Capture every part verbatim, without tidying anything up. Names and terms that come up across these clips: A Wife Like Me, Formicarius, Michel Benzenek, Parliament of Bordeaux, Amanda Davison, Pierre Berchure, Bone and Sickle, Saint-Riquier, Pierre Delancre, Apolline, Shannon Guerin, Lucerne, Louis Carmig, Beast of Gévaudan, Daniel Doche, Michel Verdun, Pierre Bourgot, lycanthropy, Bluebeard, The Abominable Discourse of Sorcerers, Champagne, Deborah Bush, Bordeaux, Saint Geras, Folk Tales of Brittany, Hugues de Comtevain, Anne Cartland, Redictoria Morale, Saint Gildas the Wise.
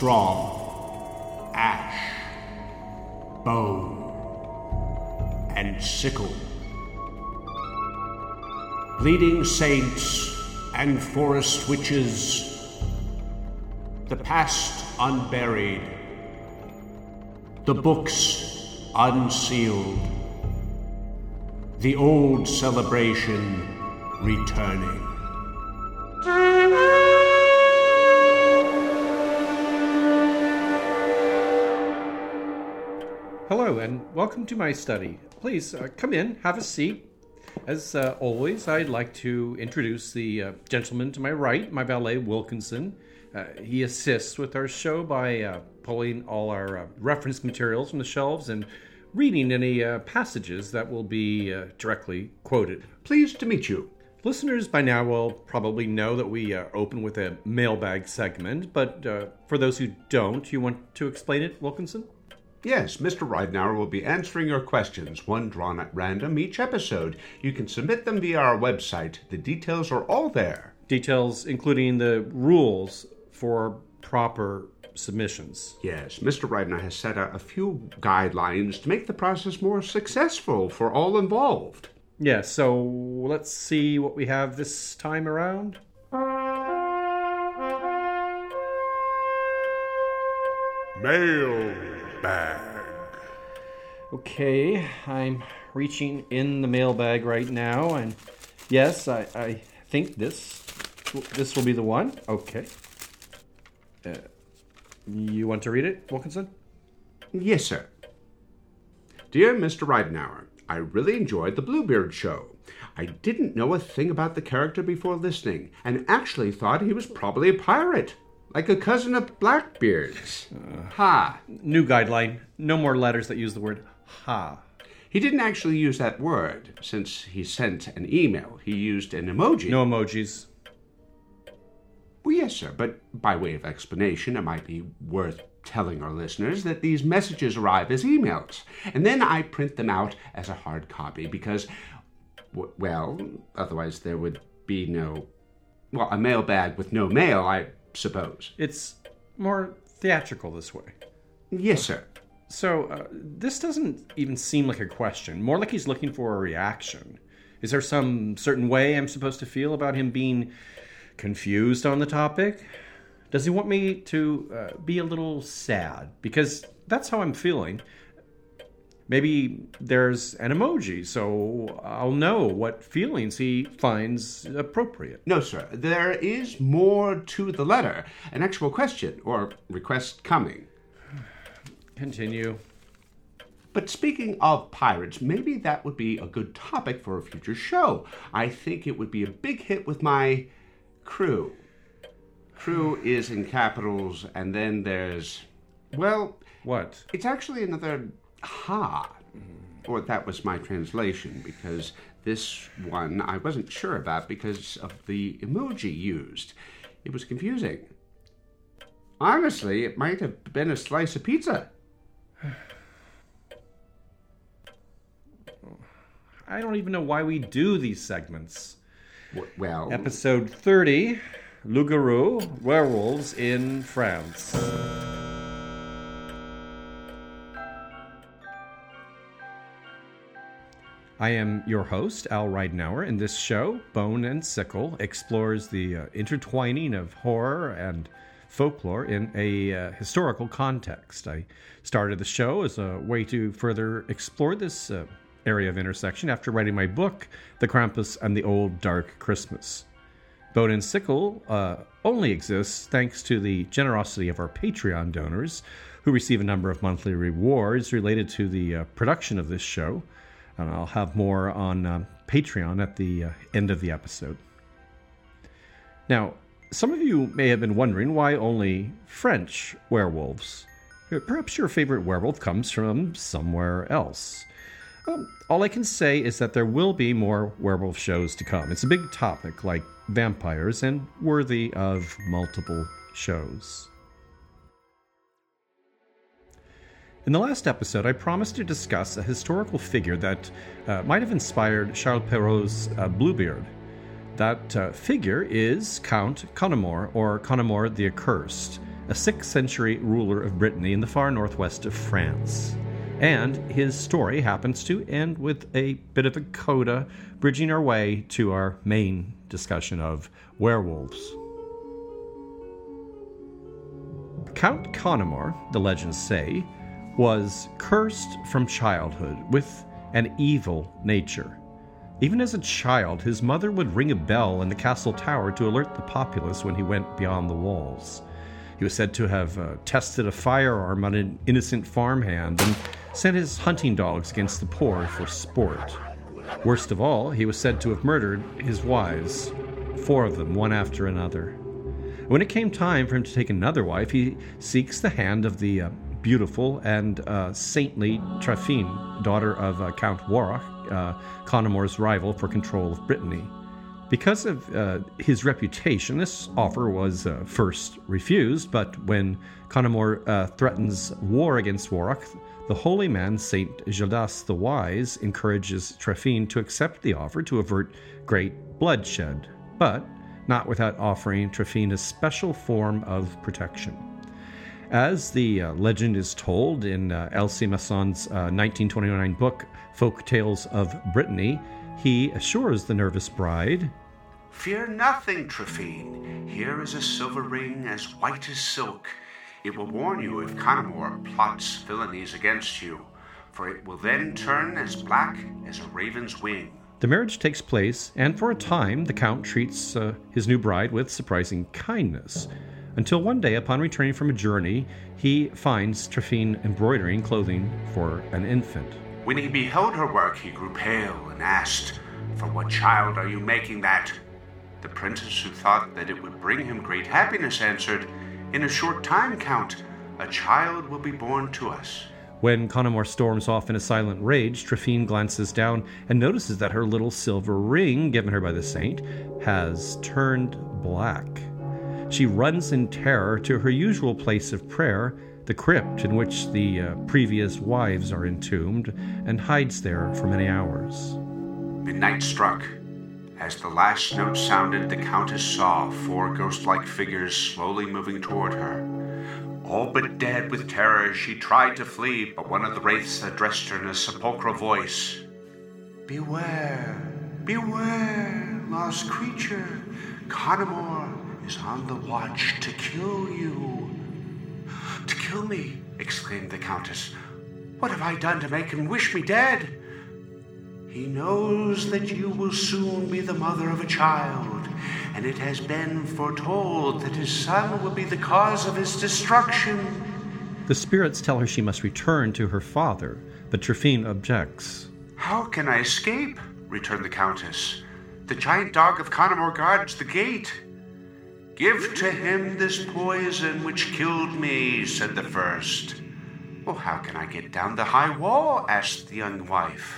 strong, ash, bone, and sickle. Bleeding saints and forest witches, the past unburied, the books unsealed, the old celebration returning. Hello and welcome to my study. Please uh, come in, have a seat. As uh, always, I'd like to introduce the uh, gentleman to my right, my valet, Wilkinson. Uh, he assists with our show by uh, pulling all our uh, reference materials from the shelves and reading any uh, passages that will be uh, directly quoted. Pleased to meet you. Listeners by now will probably know that we uh, open with a mailbag segment, but uh, for those who don't, you want to explain it, Wilkinson? Yes, Mister Ridenour will be answering your questions, one drawn at random each episode. You can submit them via our website. The details are all there. Details including the rules for proper submissions. Yes, Mister Ridenour has set out a few guidelines to make the process more successful for all involved. Yeah, so let's see what we have this time around. Mail. Bag. Okay, I'm reaching in the mailbag right now, and yes, I, I think this this will be the one. Okay. Uh, you want to read it, Wilkinson? Yes, sir. Dear Mister Ridenour, I really enjoyed the Bluebeard show. I didn't know a thing about the character before listening, and actually thought he was probably a pirate. Like a cousin of Blackbeard's. Uh, ha. New guideline. No more letters that use the word ha. He didn't actually use that word since he sent an email. He used an emoji. No emojis. Well, yes, sir, but by way of explanation, it might be worth telling our listeners that these messages arrive as emails. And then I print them out as a hard copy because, w- well, otherwise there would be no... Well, a mailbag with no mail, I... suppose. It's more theatrical this way. Yes, sir. So, uh, this doesn't even seem like a question. More like he's looking for a reaction. Is there some certain way I'm supposed to feel about him being confused on the topic? Does he want me to uh, be a little sad? Because that's how I'm feeling. Maybe there's an emoji, so I'll know what feelings he finds appropriate. No, sir. There is more to the letter. An actual question or request coming. Continue. But speaking of pirates, maybe that would be a good topic for a future show. I think it would be a big hit with my crew. Crew is in capitals, and then there's... Well... What? It's actually another... Ha. Or that was my translation, because this one I wasn't sure about because of the emoji used. It was confusing. Honestly, it might have been a slice of pizza. I don't even know why we do these segments. Well... Episode thirty, Lou Garou, Werewolves in France. I am your host, Al Ridenour, and this show, Bone and Sickle, explores the uh, intertwining of horror and folklore in a uh, historical context. I started the show as a way to further explore this uh, area of intersection after writing my book, The Krampus and the Old Dark Christmas. Bone and Sickle uh, only exists thanks to the generosity of our Patreon donors, who receive a number of monthly rewards related to the uh, production of this show. And I'll have more on um, Patreon at the uh, end of the episode. Now, some of you may have been wondering why only French werewolves. Perhaps your favorite werewolf comes from somewhere else. Um, all I can say is that there will be more werewolf shows to come. It's a big topic, like vampires, and worthy of multiple shows. In the last episode, I promised to discuss a historical figure that uh, might have inspired Charles Perrault's uh, Bluebeard. That uh, figure is Count Conomor, or Conomor the Accursed, a sixth century ruler of Brittany in the far northwest of France. And his story happens to end with a bit of a coda, bridging our way to our main discussion of werewolves. Count Conomor, the legends say, was cursed from childhood with an evil nature. Even as a child, his mother would ring a bell in the castle tower to alert the populace when he went beyond the walls. He was said to have uh, tested a firearm on an innocent farmhand and sent his hunting dogs against the poor for sport. Worst of all, he was said to have murdered his wives, four of them, one after another. When it came time for him to take another wife, he seeks the hand of the uh, beautiful and uh, saintly Tréphine, daughter of uh, Count Waroch, Uh, Conomor's rival for control of Brittany. Because of uh, his reputation, this offer was uh, first refused, but when Conomor uh, threatens war against Waroch, the holy man Saint Gildas the Wise encourages Tréphine to accept the offer to avert great bloodshed, but not without offering Tréphine a special form of protection. As the uh, legend is told in uh, Elsie Masson's uh, nineteen twenty-nine book, Folk Tales of Brittany, he assures the nervous bride, "Fear nothing, Tréphine. Here is a silver ring as white as silk. It will warn you if Conomor plots villainies against you, for it will then turn as black as a raven's wing." The marriage takes place, and for a time, the Count treats uh, his new bride with surprising kindness. Until one day, upon returning from a journey, he finds Tréphine embroidering clothing for an infant. When he beheld her work, he grew pale and asked, "For what child are you making that?" The princess, who thought that it would bring him great happiness, answered, "In a short time, Count, a child will be born to us." When Conomor storms off in a silent rage, Tréphine glances down and notices that her little silver ring, given her by the saint, has turned black. She runs in terror to her usual place of prayer, the crypt in which the uh, previous wives are entombed, and hides there for many hours. Midnight struck. As the last note sounded, the Countess saw four ghost-like figures slowly moving toward her. All but dead with terror, she tried to flee, but one of the wraiths addressed her in a sepulchral voice. "Beware, beware, lost creature, Conomor is on the watch to kill you." "To kill me!" exclaimed the Countess. "What have I done to make him wish me dead?" "He knows that you will soon be the mother of a child, and it has been foretold that his son will be the cause of his destruction." The spirits tell her she must return to her father, but Tréphine objects. "How can I escape?" returned the Countess. "The giant dog of Conomor guards the gate." "Give to him this poison which killed me," said the first. "Well, how can I get down the high wall?" asked the young wife.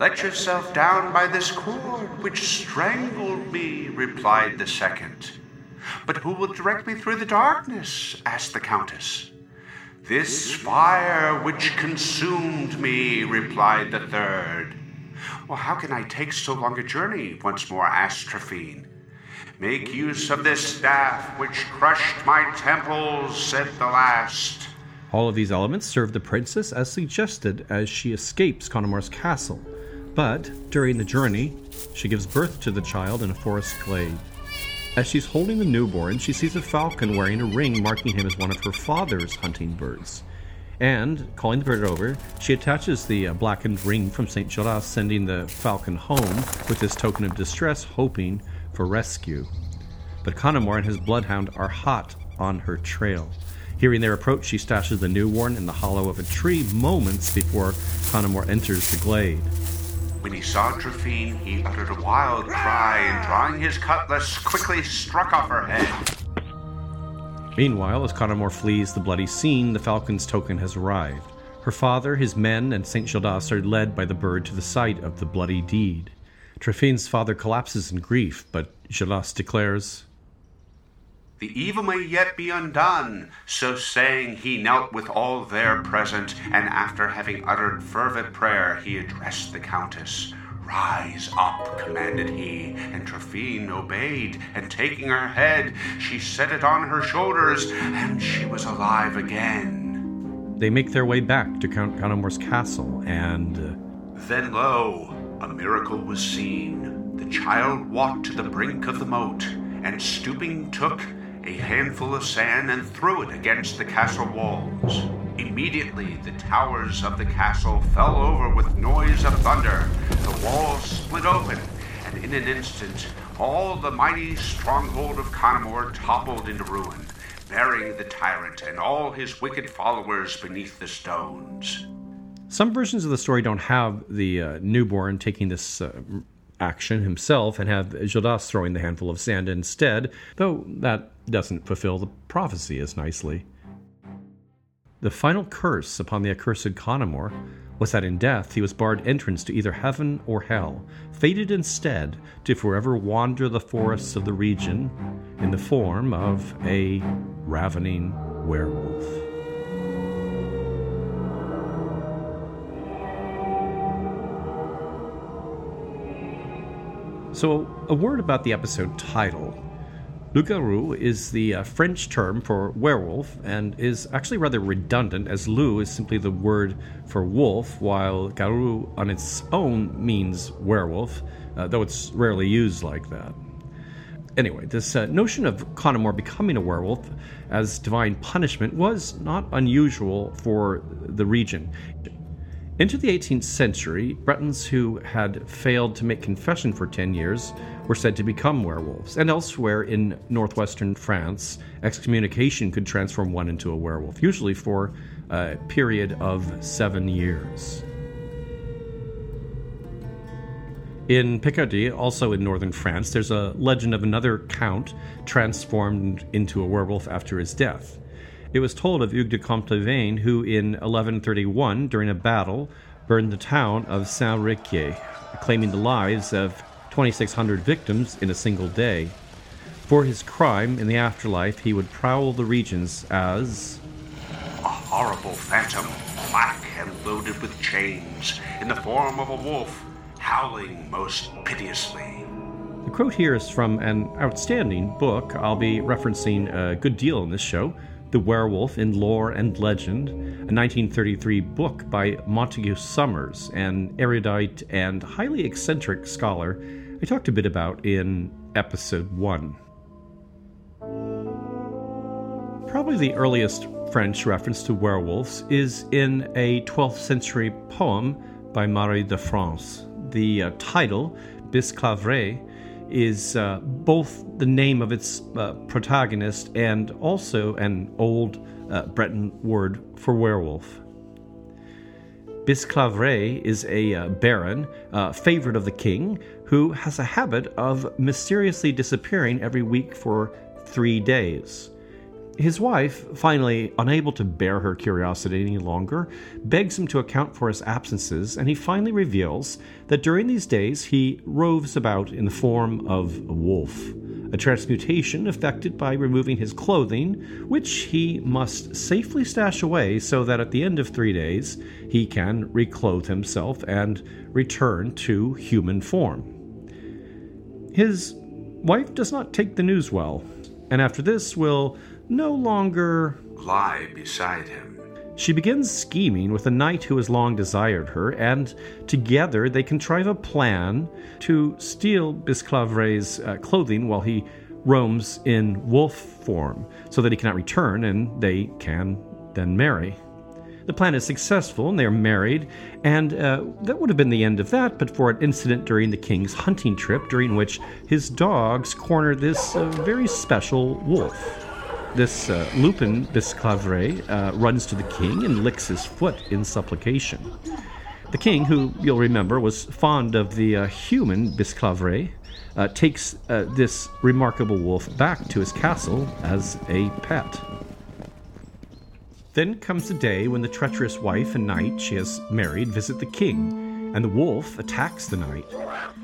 "Let yourself down by this cord which strangled me," replied the second. "But who will direct me through the darkness?" asked the Countess. "This fire which consumed me," replied the third. "Well, how can I take so long a journey?" once more asked Tréphine. "Make use of this staff which crushed my temples," said the last. All of these elements serve the princess as suggested as she escapes Conomor's castle, but during the journey, she gives birth to the child in a forest glade. As she's holding the newborn, she sees a falcon wearing a ring marking him as one of her father's hunting birds. And, calling the bird over, she attaches the blackened ring from Saint Geras, sending the falcon home with this token of distress, hoping for rescue. But Conomor and his bloodhound are hot on her trail. Hearing their approach, she stashes the newborn in the hollow of a tree moments before Conomor enters the glade. When he saw Tréphine, he uttered a wild cry and, drawing his cutlass, quickly struck off her head. Meanwhile, as Conomor flees the bloody scene, the falcon's token has arrived. Her father, his men, and Saint Gildas are led by the bird to the site of the bloody deed. Tréphine's father collapses in grief, but Jodas declares, "The evil may yet be undone." So saying, he knelt with all there present, and after having uttered fervent prayer, he addressed the Countess, "Rise up," commanded he, and Tréphine obeyed, and taking her head, she set it on her shoulders, and she was alive again. They make their way back to Count Conomor's castle, and... Uh... Then, lo, a miracle was seen. The child walked to the brink of the moat, and stooping took a handful of sand and threw it against the castle walls. Immediately the towers of the castle fell over with noise of thunder, the walls split open, and in an instant all the mighty stronghold of Conomor toppled into ruin, burying the tyrant and all his wicked followers beneath the stones. Some versions of the story don't have the uh, newborn taking this uh, action himself and have Jodas throwing the handful of sand instead, though that doesn't fulfill the prophecy as nicely. The final curse upon the accursed Conomor was that in death he was barred entrance to either heaven or hell, fated instead to forever wander the forests of the region in the form of a ravening werewolf. So, a word about the episode title. Lou Garou is the uh, French term for werewolf and is actually rather redundant, as Lou is simply the word for wolf, while Garou on its own means werewolf, uh, though it's rarely used like that. Anyway, this uh, notion of Conomor becoming a werewolf as divine punishment was not unusual for the region. Into the eighteenth century, Bretons who had failed to make confession for ten years were said to become werewolves, and elsewhere in northwestern France, excommunication could transform one into a werewolf, usually for a period of seven years. In Picardy, also in northern France, there's a legend of another count transformed into a werewolf after his death. It was told of Hugues de Comtevain, who in eleven thirty-one, during a battle, burned the town of Saint-Riquier, claiming the lives of twenty-six hundred victims in a single day. For his crime, in the afterlife, he would prowl the regions as... a horrible phantom, black and loaded with chains, in the form of a wolf, howling most piteously. The quote here is from an outstanding book I'll be referencing a good deal in this show, The Werewolf in Lore and Legend, a nineteen thirty-three book by Montague Summers, an erudite and highly eccentric scholar I talked a bit about in Episode one. Probably the earliest French reference to werewolves is in a twelfth century poem by Marie de France. The uh, title, Bisclavret, is uh, both the name of its uh, protagonist and also an old uh, Breton word for werewolf. Bisclavret is a uh, baron, uh, favorite of the king, who has a habit of mysteriously disappearing every week for three days. His wife, finally unable to bear her curiosity any longer, begs him to account for his absences, and he finally reveals that during these days he roves about in the form of a wolf, a transmutation effected by removing his clothing, which he must safely stash away so that at the end of three days he can reclothe himself and return to human form. His wife does not take the news well, and after this will... no longer lie beside him. She begins scheming with a knight who has long desired her, and together they contrive a plan to steal Bisclavret's uh, clothing while he roams in wolf form, so that he cannot return, and they can then marry. The plan is successful, and they are married, and uh, that would have been the end of that, but for an incident during the king's hunting trip, during which his dogs corner this uh, very special wolf. This uh, Lupin Bisclavret uh, runs to the king and licks his foot in supplication. The king, who you'll remember was fond of the uh, human Bisclavret, uh, takes uh, this remarkable wolf back to his castle as a pet. Then comes the day when the treacherous wife and knight she has married visit the king, and the wolf attacks the knight.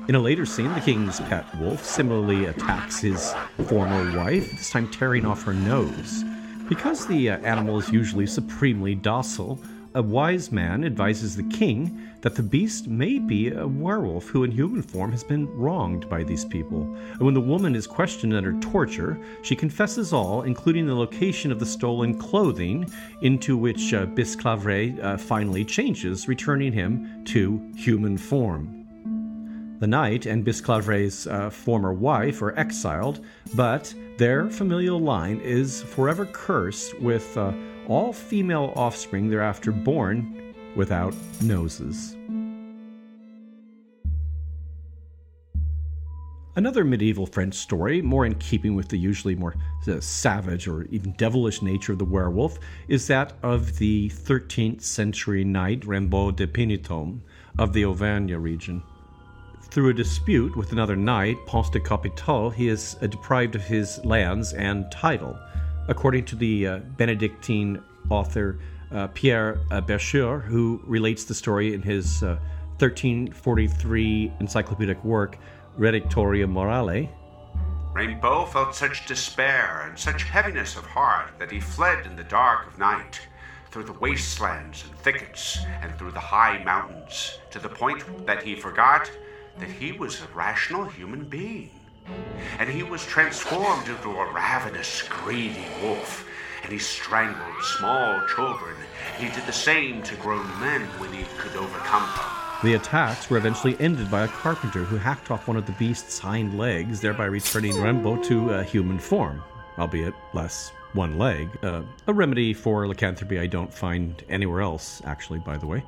In a later scene, the king's pet wolf similarly attacks his former wife, this time tearing off her nose. Because the uh, animal is usually supremely docile, a wise man advises the king that the beast may be a werewolf who in human form has been wronged by these people. And when the woman is questioned under torture, she confesses all, including the location of the stolen clothing, into which uh, Bisclavret uh, finally changes, returning him to human form. The knight and Bisclavret's uh, former wife are exiled, but their familial line is forever cursed with uh, all female offspring thereafter born without noses. Another medieval French story, more in keeping with the usually more uh, savage or even devilish nature of the werewolf, is that of the thirteenth century knight Rimbaud de Pinitome of the Auvergne region. Through a dispute with another knight, Ponce de Capital, he is uh, deprived of his lands and title. According to the uh, Benedictine author uh, Pierre uh, Berchure, who relates the story in his uh, thirteen forty-three encyclopedic work, Redictoria Morale, Rimbaud felt such despair and such heaviness of heart that he fled in the dark of night, through the wastelands and thickets, and through the high mountains, to the point that he forgot that he was a rational human being. And he was transformed into a ravenous, greedy wolf, and he strangled small children. He did the same to grown men when he could overcome them. The attacks were eventually ended by a carpenter who hacked off one of the beast's hind legs, thereby returning Rambo to a human form, albeit less one leg. Uh, a remedy for lycanthropy I don't find anywhere else, actually, by the way.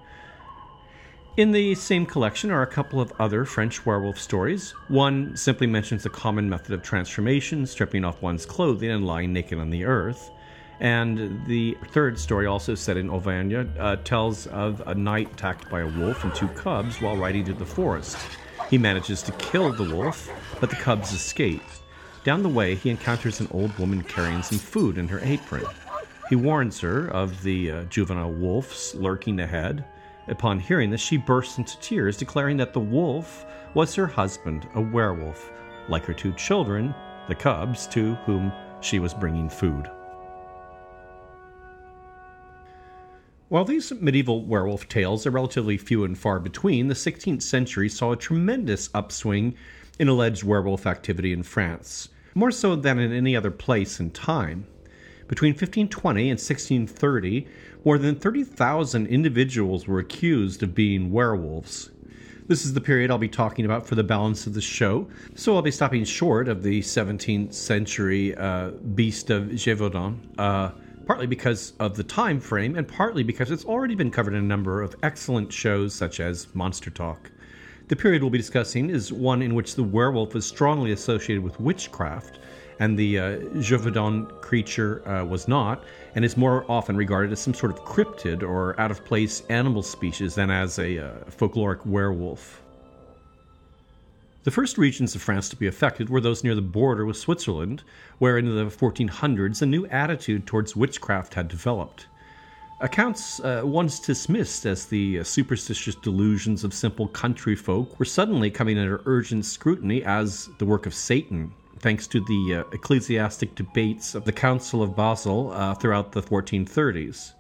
In the same collection are a couple of other French werewolf stories. One simply mentions the common method of transformation, stripping off one's clothing and lying naked on the earth. And the third story, also set in Auvergne, uh, tells of a knight attacked by a wolf and two cubs while riding through the forest. He manages to kill the wolf, but the cubs escape. Down the way, he encounters an old woman carrying some food in her apron. He warns her of the uh, juvenile wolves lurking ahead. Upon hearing this, she bursts into tears, declaring that the wolf was her husband, a werewolf, like her two children, the cubs, to whom she was bringing food. While these medieval werewolf tales are relatively few and far between, the sixteenth century saw a tremendous upswing in alleged werewolf activity in France, more so than in any other place and time. Between fifteen twenty and sixteen thirty, more than thirty thousand individuals were accused of being werewolves. This is the period I'll be talking about for the balance of the show, so I'll be stopping short of the seventeenth century uh, Beast of Gévaudan, uh, partly because of the time frame and partly because it's already been covered in a number of excellent shows such as Monster Talk. The period we'll be discussing is one in which the werewolf is strongly associated with witchcraft, and the uh, Gévaudan creature uh, was not, and is more often regarded as some sort of cryptid or out-of-place animal species than as a uh, folkloric werewolf. The first regions of France to be affected were those near the border with Switzerland, where in the fourteen hundreds a new attitude towards witchcraft had developed. Accounts uh, once dismissed as the uh, superstitious delusions of simple country folk were suddenly coming under urgent scrutiny as the work of Satan, thanks to the uh, ecclesiastic debates of the Council of Basel uh, throughout the fourteen thirties.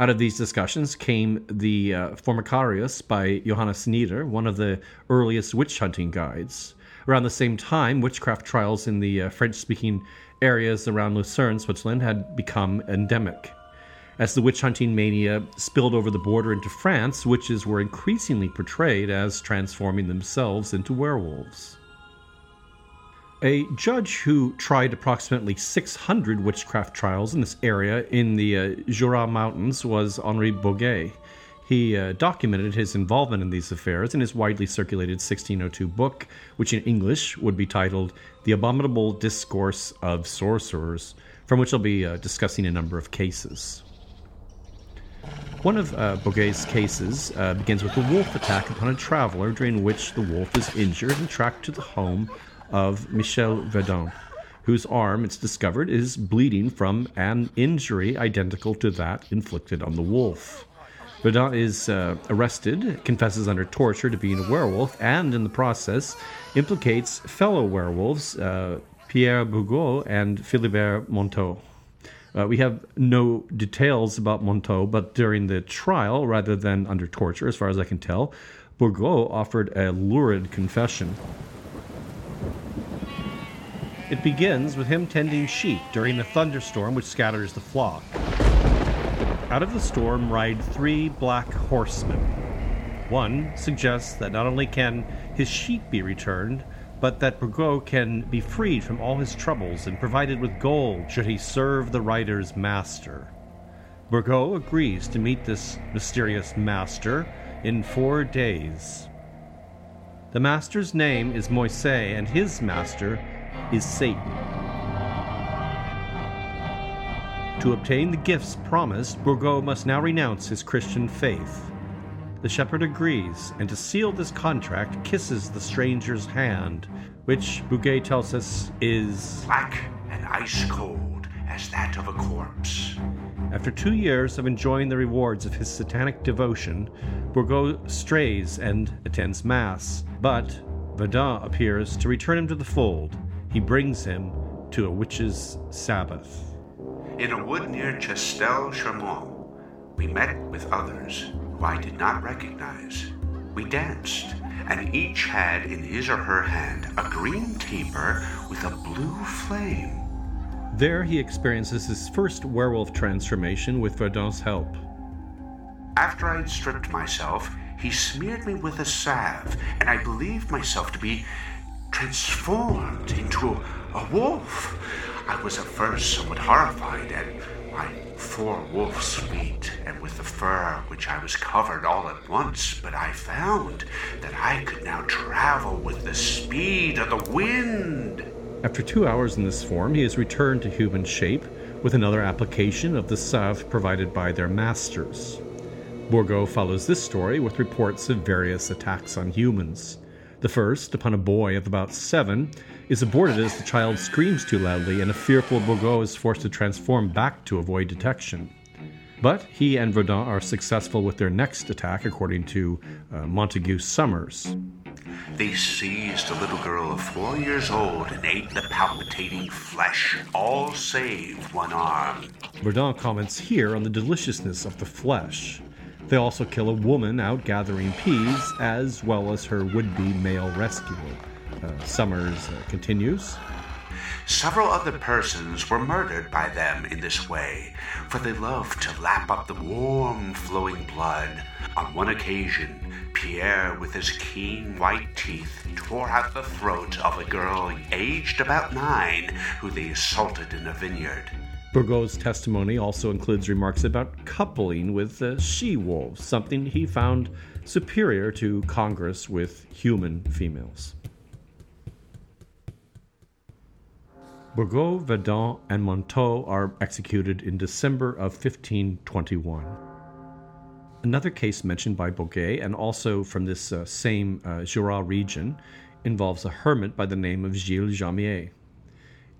Out of these discussions came the uh, Formicarius by Johannes Nieder, one of the earliest witch-hunting guides. Around the same time, witchcraft trials in the uh, French-speaking areas around Lucerne, Switzerland, had become endemic. As the witch-hunting mania spilled over the border into France, witches were increasingly portrayed as transforming themselves into werewolves. A judge who tried approximately six hundred witchcraft trials in this area in the uh, Jura Mountains was Henri Boguet. He uh, documented his involvement in these affairs in his widely circulated sixteen oh two book, which in English would be titled The Abominable Discourse of Sorcerers, from which I'll be uh, discussing a number of cases. One of uh, Boguet's cases uh, begins with a wolf attack upon a traveler, during which the wolf is injured and tracked to the home of Michel Verdun, whose arm, it's discovered, is bleeding from an injury identical to that inflicted on the wolf. Verdun is uh, arrested, confesses under torture to being a werewolf, and in the process implicates fellow werewolves uh, Pierre Bourgot and Philibert Monteau. Uh, we have no details about Montague, but during the trial, rather than under torture, as far as I can tell, Bourgot offered a lurid confession. It begins with him tending sheep during a thunderstorm which scatters the flock. Out of the storm ride three black horsemen. One suggests that not only can his sheep be returned, but that Bourgot can be freed from all his troubles and provided with gold should he serve the rider's master. Bourgot agrees to meet this mysterious master in four days. The master's name is Moise, and his master is Satan. To obtain the gifts promised, Bourgot must now renounce his Christian faith. The shepherd agrees, and to seal this contract, kisses the stranger's hand, which Bourget tells us is black and ice cold as that of a corpse. After two years of enjoying the rewards of his satanic devotion, Bourgot strays and attends Mass, but Védant appears to return him to the fold. He brings him to a witch's Sabbath. In a wood near Chastel-Charmont, we met with others who I did not recognize. We danced, and each had in his or her hand a green taper with a blue flame. There he experiences his first werewolf transformation with Verdun's help. After I had stripped myself, he smeared me with a salve, and I believed myself to be transformed into a wolf. I was at first somewhat horrified at my four wolf's feet and with the fur which I was covered all at once, but I found that I could now travel with the speed of the wind. After two hours in this form, he is returned to human shape with another application of the salve provided by their masters. Bourgot follows this story with reports of various attacks on humans. The first, upon a boy of about seven, is aborted as the child screams too loudly, and a fearful Bourgot is forced to transform back to avoid detection. But he and Verdun are successful with their next attack, according to uh, Montague Summers. They seized a little girl of four years old and ate the palpitating flesh, all save one arm. Verdun comments here on the deliciousness of the flesh. They also kill a woman out gathering peas, as well as her would-be male rescuer. Uh, Summers uh, continues. Several other persons were murdered by them in this way, for they loved to lap up the warm, flowing blood. On one occasion, Pierre, with his keen white teeth, tore out the throat of a girl aged about nine, who they assaulted in a vineyard. Bourgot's testimony also includes remarks about coupling with uh, she-wolves, something he found superior to congress with human females. Bourgot, Védant, and Montague are executed in December of fifteen twenty-one. Another case mentioned by Bourget, and also from this uh, same uh, Jura region, involves a hermit by the name of Gilles Jamier.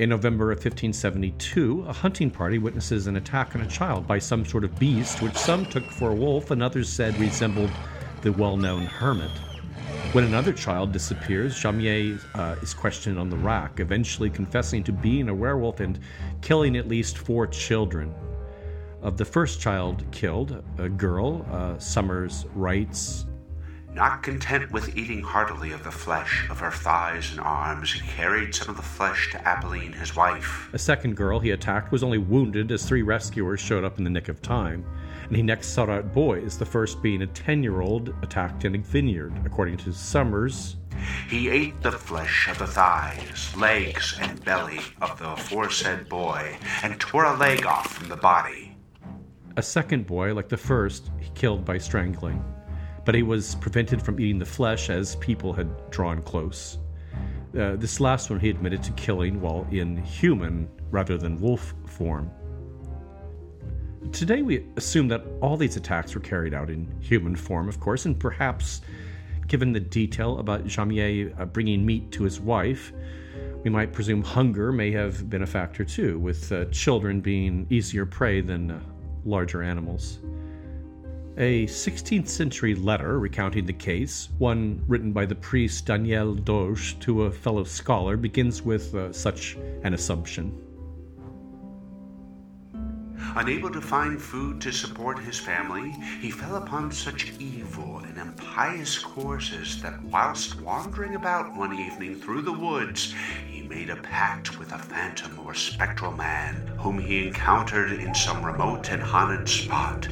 In November of fifteen seventy-two, a hunting party witnesses an attack on a child by some sort of beast, which some took for a wolf and others said resembled the well-known hermit. When another child disappears, Jamier uh, is questioned on the rack, eventually confessing to being a werewolf and killing at least four children. Of the first child killed, a girl, uh, Summers writes, not content with eating heartily of the flesh of her thighs and arms, he carried some of the flesh to Apolline, his wife. A second girl he attacked was only wounded as three rescuers showed up in the nick of time, and he next sought out boys, the first being a ten-year-old attacked in a vineyard, according to Summers. He ate the flesh of the thighs, legs, and belly of the aforesaid boy, and tore a leg off from the body. A second boy, like the first, he killed by strangling, but he was prevented from eating the flesh as people had drawn close. Uh, this last one he admitted to killing while in human rather than wolf form. Today we assume that all these attacks were carried out in human form, of course, and perhaps, given the detail about Jamier uh, bringing meat to his wife, we might presume hunger may have been a factor too, with uh, children being easier prey than uh, larger animals. A sixteenth century letter recounting the case, one written by the priest Daniel Doche to a fellow scholar, begins with uh, such an assumption. Unable to find food to support his family, he fell upon such evil and impious courses that whilst wandering about one evening through the woods, he made a pact with a phantom or spectral man whom he encountered in some remote and haunted spot.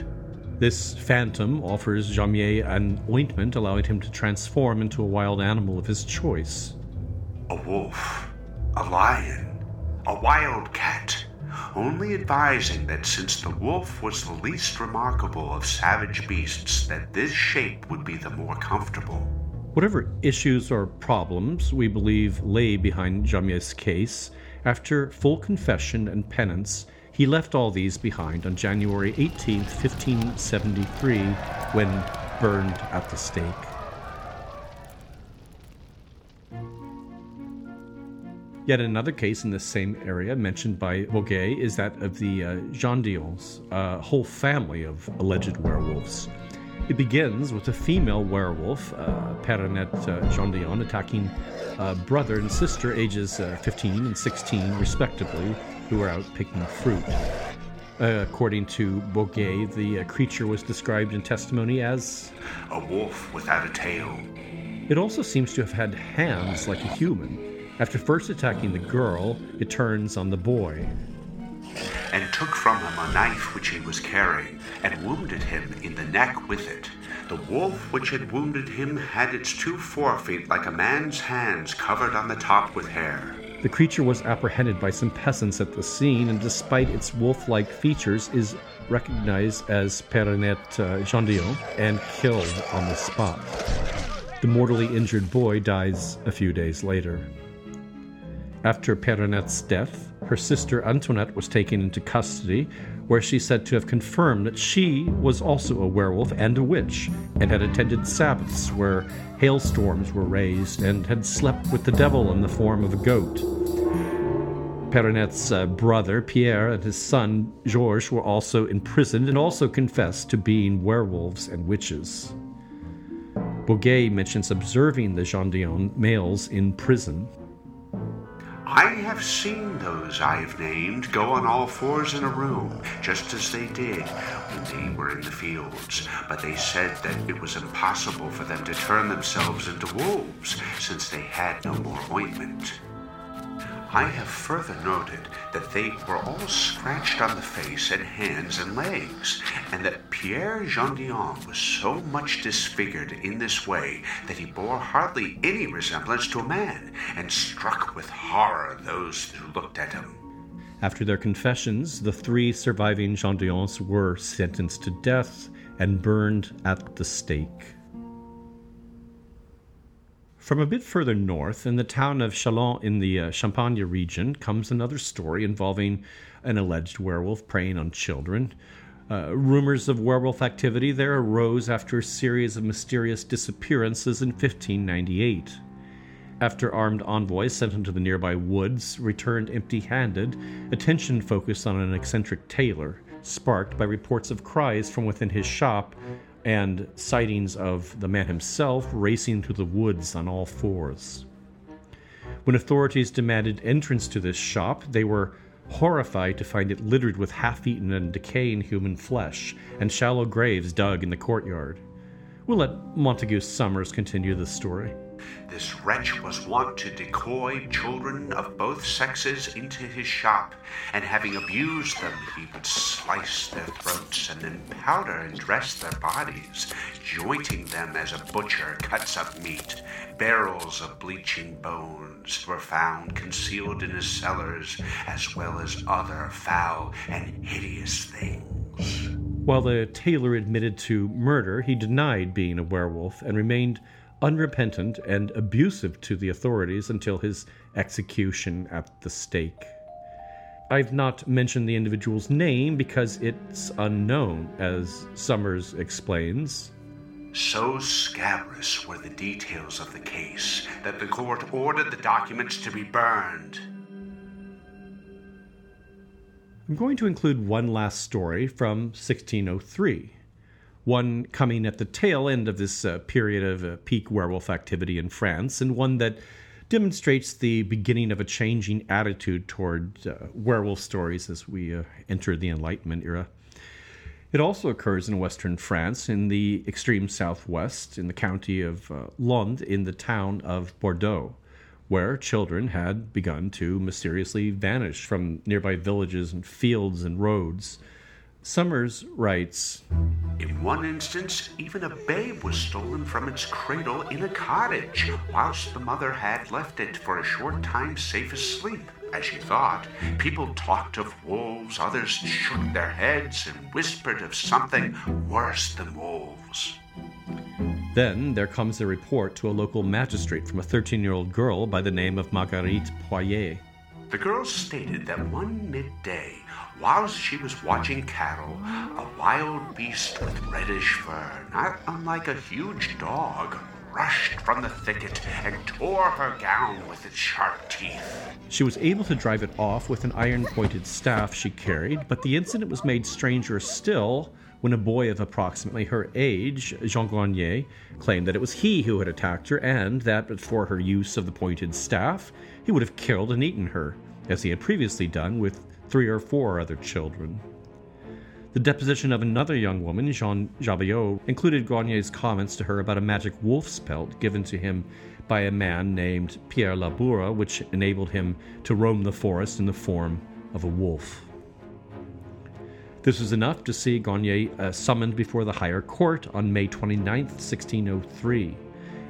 This phantom offers Jamier an ointment, allowing him to transform into a wild animal of his choice. A wolf, a lion, a wild cat, only advising that since the wolf was the least remarkable of savage beasts, that this shape would be the more comfortable. Whatever issues or problems we believe lay behind Jamier's case, after full confession and penance, he left all these behind on January eighteenth, fifteen seventy-three, when burned at the stake. Yet another case in this same area mentioned by Boguet is that of the uh, Jean Dions, a whole family of alleged werewolves. It begins with a female werewolf, uh, Perrenette uh, Jean Dion, attacking uh, brother and sister, ages uh, fifteen and sixteen, respectively, who were out picking fruit. Uh, according to Boguet, the uh, creature was described in testimony as a wolf without a tail. It also seems to have had hands like a human. After first attacking the girl, it turns on the boy. And took from him a knife which he was carrying, and wounded him in the neck with it. The wolf which had wounded him had its two forefeet like a man's hands covered on the top with hair. The creature was apprehended by some peasants at the scene, and despite its wolf-like features, is recognized as Perrenette uh, Jean Dion and killed on the spot. The mortally injured boy dies a few days later. After Perrenette's death, her sister Antoinette was taken into custody, where she is said to have confirmed that she was also a werewolf and a witch, and had attended Sabbaths where hailstorms were raised, and had slept with the devil in the form of a goat. Perrenette's uh, brother, Pierre, and his son, Georges, were also imprisoned and also confessed to being werewolves and witches. Boguet mentions observing the Jean Dion males in prison. I have seen those I have named go on all fours in a room, just as they did when they were in the fields, but they said that it was impossible for them to turn themselves into wolves, since they had no more ointment. I have further noted that they were all scratched on the face and hands and legs, and that Pierre Jean Dion was so much disfigured in this way that he bore hardly any resemblance to a man, and struck with horror those who looked at him. After their confessions, the three surviving Jean Dions were sentenced to death and burned at the stake. From a bit further north, in the town of Châlons in the uh, Champagne region, comes another story involving an alleged werewolf preying on children. Uh, rumors of werewolf activity there arose after a series of mysterious disappearances in fifteen ninety-eight. After armed envoys sent into the nearby woods returned empty-handed, attention focused on an eccentric tailor, sparked by reports of cries from within his shop, and sightings of the man himself racing through the woods on all fours. When authorities demanded entrance to this shop, they were horrified to find it littered with half-eaten and decaying human flesh and shallow graves dug in the courtyard. We'll let Montague Summers continue this story. This wretch was wont to decoy children of both sexes into his shop, and having abused them, he would slice their throats and then powder and dress their bodies, jointing them as a butcher cuts up meat. Barrels of bleaching bones were found concealed in his cellars, as well as other foul and hideous things. While the tailor admitted to murder, he denied being a werewolf and remained unrepentant and abusive to the authorities until his execution at the stake. I've not mentioned the individual's name because it's unknown, as Summers explains. So scabrous were the details of the case that the court ordered the documents to be burned. I'm going to include one last story from sixteen oh three. One coming at the tail end of this uh, period of uh, peak werewolf activity in France, and one that demonstrates the beginning of a changing attitude toward uh, werewolf stories as we uh, enter the Enlightenment era. It also occurs in western France, in the extreme southwest, in the county of uh, Landes, in the town of Bordeaux, where children had begun to mysteriously vanish from nearby villages and fields and roads. Summers writes, "In one instance, even a babe was stolen from its cradle in a cottage, whilst the mother had left it for a short time safe asleep. As she thought, people talked of wolves, others shook their heads and whispered of something worse than wolves." Then there comes a report to a local magistrate from a thirteen-year-old girl by the name of Marguerite Poirier. "The girl stated that one midday, whilst she was watching cattle, a wild beast with reddish fur, not unlike a huge dog, rushed from the thicket and tore her gown with its sharp teeth. She was able to drive it off with an iron-pointed staff she carried, but the incident was made stranger still when a boy of approximately her age, Jean Grenier, claimed that it was he who had attacked her and that, but for her use of the pointed staff, he would have killed and eaten her, as he had previously done with three or four other children." The deposition of another young woman, Jean Javiot, included Grenier's comments to her about a magic wolf's pelt given to him by a man named Pierre Laboura, which enabled him to roam the forest in the form of a wolf. This was enough to see Grenier uh, summoned before the higher court on May twenty-ninth, sixteen oh three.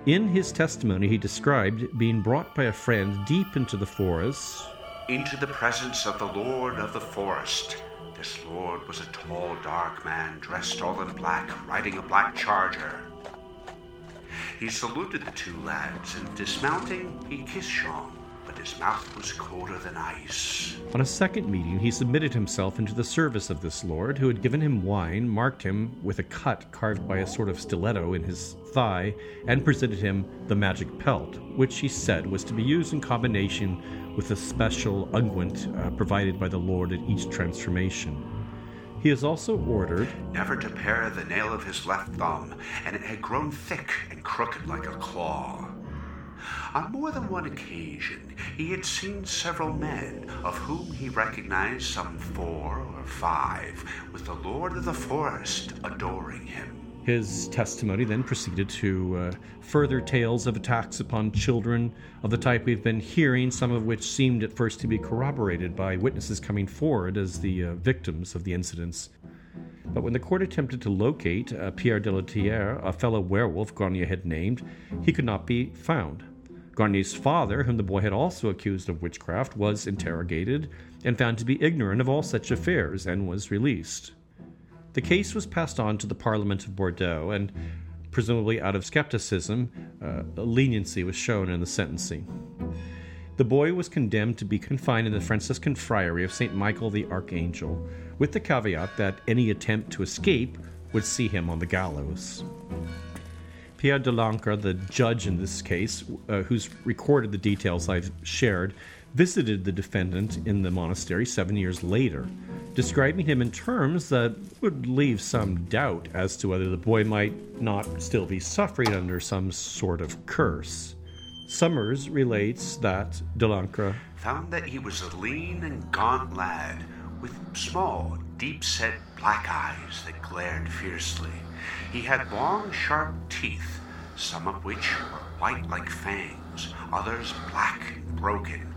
In his testimony, he described being brought by a friend deep into the forest, "into the presence of the Lord of the Forest. This lord was a tall, dark man, dressed all in black, riding a black charger. He saluted the two lads, and dismounting, he kissed Jean, but his mouth was colder than ice." On a second meeting, he submitted himself into the service of this lord, who had given him wine, marked him with a cut carved by a sort of stiletto in his thigh, and presented him the magic pelt, which he said was to be used in combination with a special unguent uh, provided by the Lord at each transformation. He is also ordered never to pare the nail of his left thumb, and it had grown thick and crooked like a claw. On more than one occasion, he had seen several men, of whom he recognized some four or five, with the Lord of the Forest adoring him. His testimony then proceeded to uh, further tales of attacks upon children of the type we've been hearing, some of which seemed at first to be corroborated by witnesses coming forward as the uh, victims of the incidents. But when the court attempted to locate uh, Pierre de la Thierre, a fellow werewolf Grenier had named, he could not be found. Grenier's father, whom the boy had also accused of witchcraft, was interrogated and found to be ignorant of all such affairs and was released. The case was passed on to the Parliament of Bordeaux, and presumably out of skepticism, uh, leniency was shown in the sentencing. The boy was condemned to be confined in the Franciscan Friary of Saint Michael the Archangel, with the caveat that any attempt to escape would see him on the gallows. Pierre Delancre, the judge in this case, uh, who's recorded the details I've shared, visited the defendant in the monastery seven years later, describing him in terms that would leave some doubt as to whether the boy might not still be suffering under some sort of curse. Summers relates that Delancre found that he was a lean and gaunt lad, with small, deep-set black eyes that glared fiercely. He had long, sharp teeth, some of which were white like fangs, others black and broken,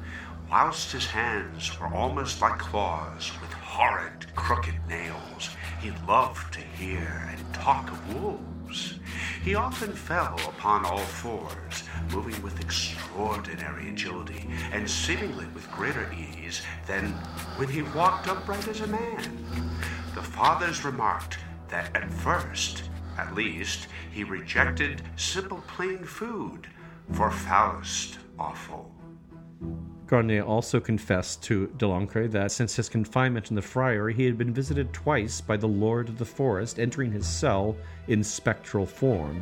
whilst his hands were almost like claws with horrid, crooked nails. He loved to hear and talk of wolves. He often fell upon all fours, moving with extraordinary agility and seemingly with greater ease than when he walked upright as a man. The fathers remarked that at first, at least, he rejected simple plain food for foulest offal." Grenier also confessed to Delancre that since his confinement in the friary, he had been visited twice by the Lord of the Forest entering his cell in spectral form,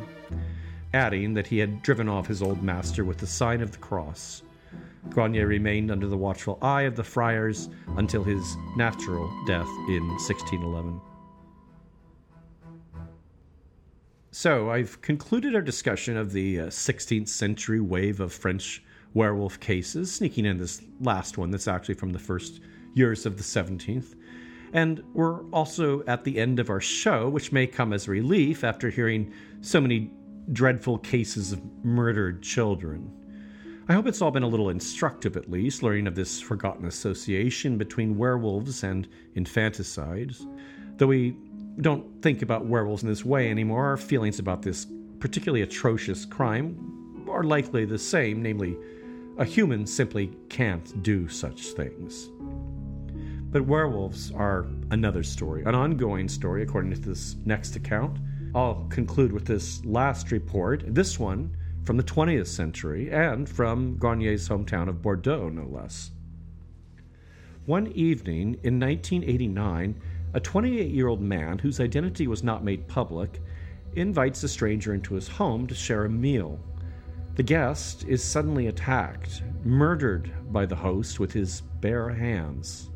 adding that he had driven off his old master with the sign of the cross. Grenier remained under the watchful eye of the friars until his natural death in sixteen eleven. So I've concluded our discussion of the uh, sixteenth century wave of French werewolf cases, sneaking in this last one that's actually from the first years of the seventeenth. And we're also at the end of our show, which may come as relief after hearing so many dreadful cases of murdered children. I hope it's all been a little instructive, at least, learning of this forgotten association between werewolves and infanticides. Though we don't think about werewolves in this way anymore, our feelings about this particularly atrocious crime are likely the same, namely, a human simply can't do such things. But werewolves are another story, an ongoing story, according to this next account. I'll conclude with this last report, this one from the twentieth century and from Garnier's hometown of Bordeaux, no less. One evening in nineteen eighty-nine, a twenty-eight-year-old man, whose identity was not made public, invites a stranger into his home to share a meal. The guest is suddenly attacked, murdered by the host with his bare hands.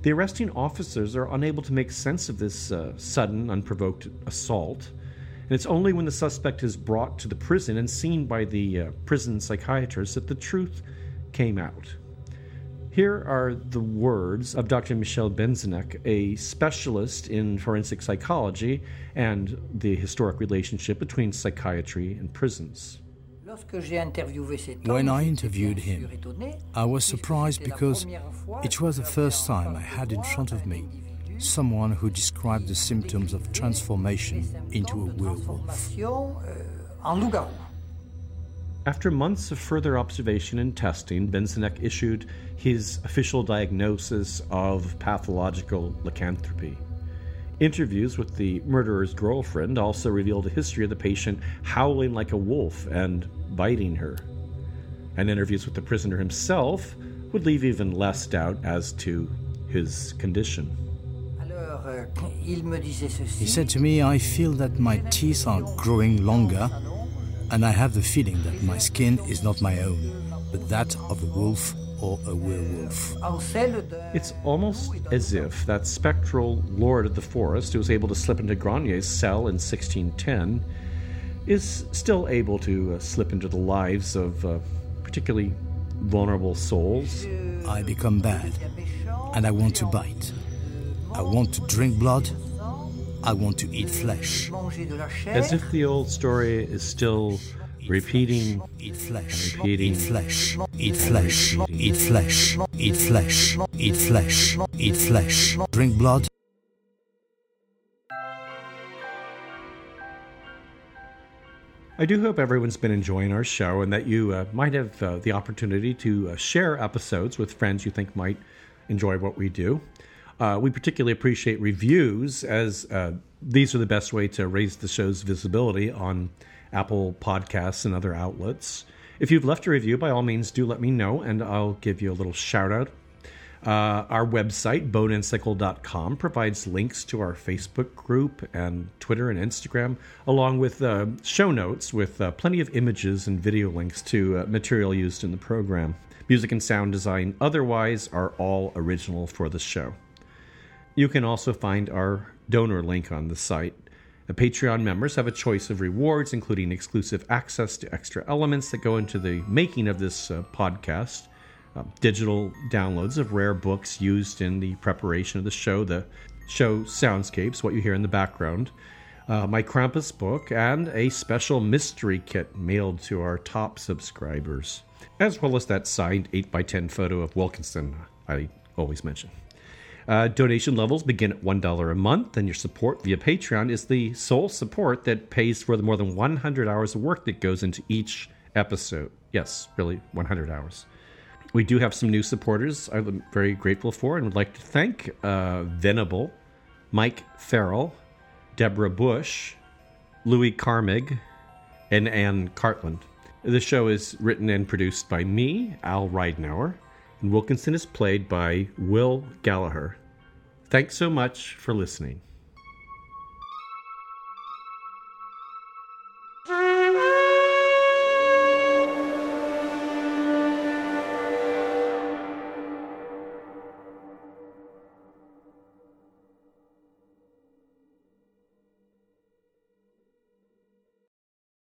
The arresting officers are unable to make sense of this uh, sudden, unprovoked assault, and it's only when the suspect is brought to the prison and seen by the uh, prison psychiatrist that the truth came out. Here are the words of Doctor Michel Benzenek, a specialist in forensic psychology and the historic relationship between psychiatry and prisons. When I interviewed him, I was surprised because it was the first time I had in front of me someone who described the symptoms of transformation into a werewolf. After months of further observation and testing, Benzenek issued his official diagnosis of pathological lycanthropy. Interviews with the murderer's girlfriend also revealed a history of the patient howling like a wolf and biting her. And interviews with the prisoner himself would leave even less doubt as to his condition. He said to me, "I feel that my teeth are growing longer, and I have the feeling that my skin is not my own, but that of a wolf or a werewolf." It's almost as if that spectral Lord of the Forest, who was able to slip into Granier's cell in sixteen ten, is still able to uh, slip into the lives of uh, particularly vulnerable souls. I become bad, and I want to bite. I want to drink blood. I want to eat flesh. As if the old story is still repeating, eat flesh, repeating, eat flesh, eat flesh, eat flesh, eat flesh, eat flesh, eat flesh, drink blood. I do hope everyone's been enjoying our show and that you uh, might have uh, the opportunity to uh, share episodes with friends you think might enjoy what we do. Uh, we particularly appreciate reviews, as uh, these are the best way to raise the show's visibility on Apple Podcasts and other outlets. If you've left a review, by all means, do let me know, and I'll give you a little shout-out. Uh, our website, bone and sickle dot com, provides links to our Facebook group and Twitter and Instagram, along with uh, show notes with uh, plenty of images and video links to uh, material used in the program. Music and sound design otherwise are all original for the show. You can also find our donor link on the site. The Patreon members have a choice of rewards, including exclusive access to extra elements that go into the making of this uh, podcast, uh, digital downloads of rare books used in the preparation of the show, the show soundscapes, what you hear in the background, uh, my Krampus book, and a special mystery kit mailed to our top subscribers, as well as that signed eight by ten photo of Wilkinson I always mention. Uh, donation levels begin at one dollar a month, and your support via Patreon is the sole support that pays for the more than one hundred hours of work that goes into each episode. Yes, really, one hundred hours. We do have some new supporters I'm very grateful for and would like to thank uh, Venable, Mike Farrell, Deborah Bush, Louis Carmig, and Anne Cartland. The show is written and produced by me, Al Ridenour, and Wilkinson is played by Will Gallagher. Thanks so much for listening.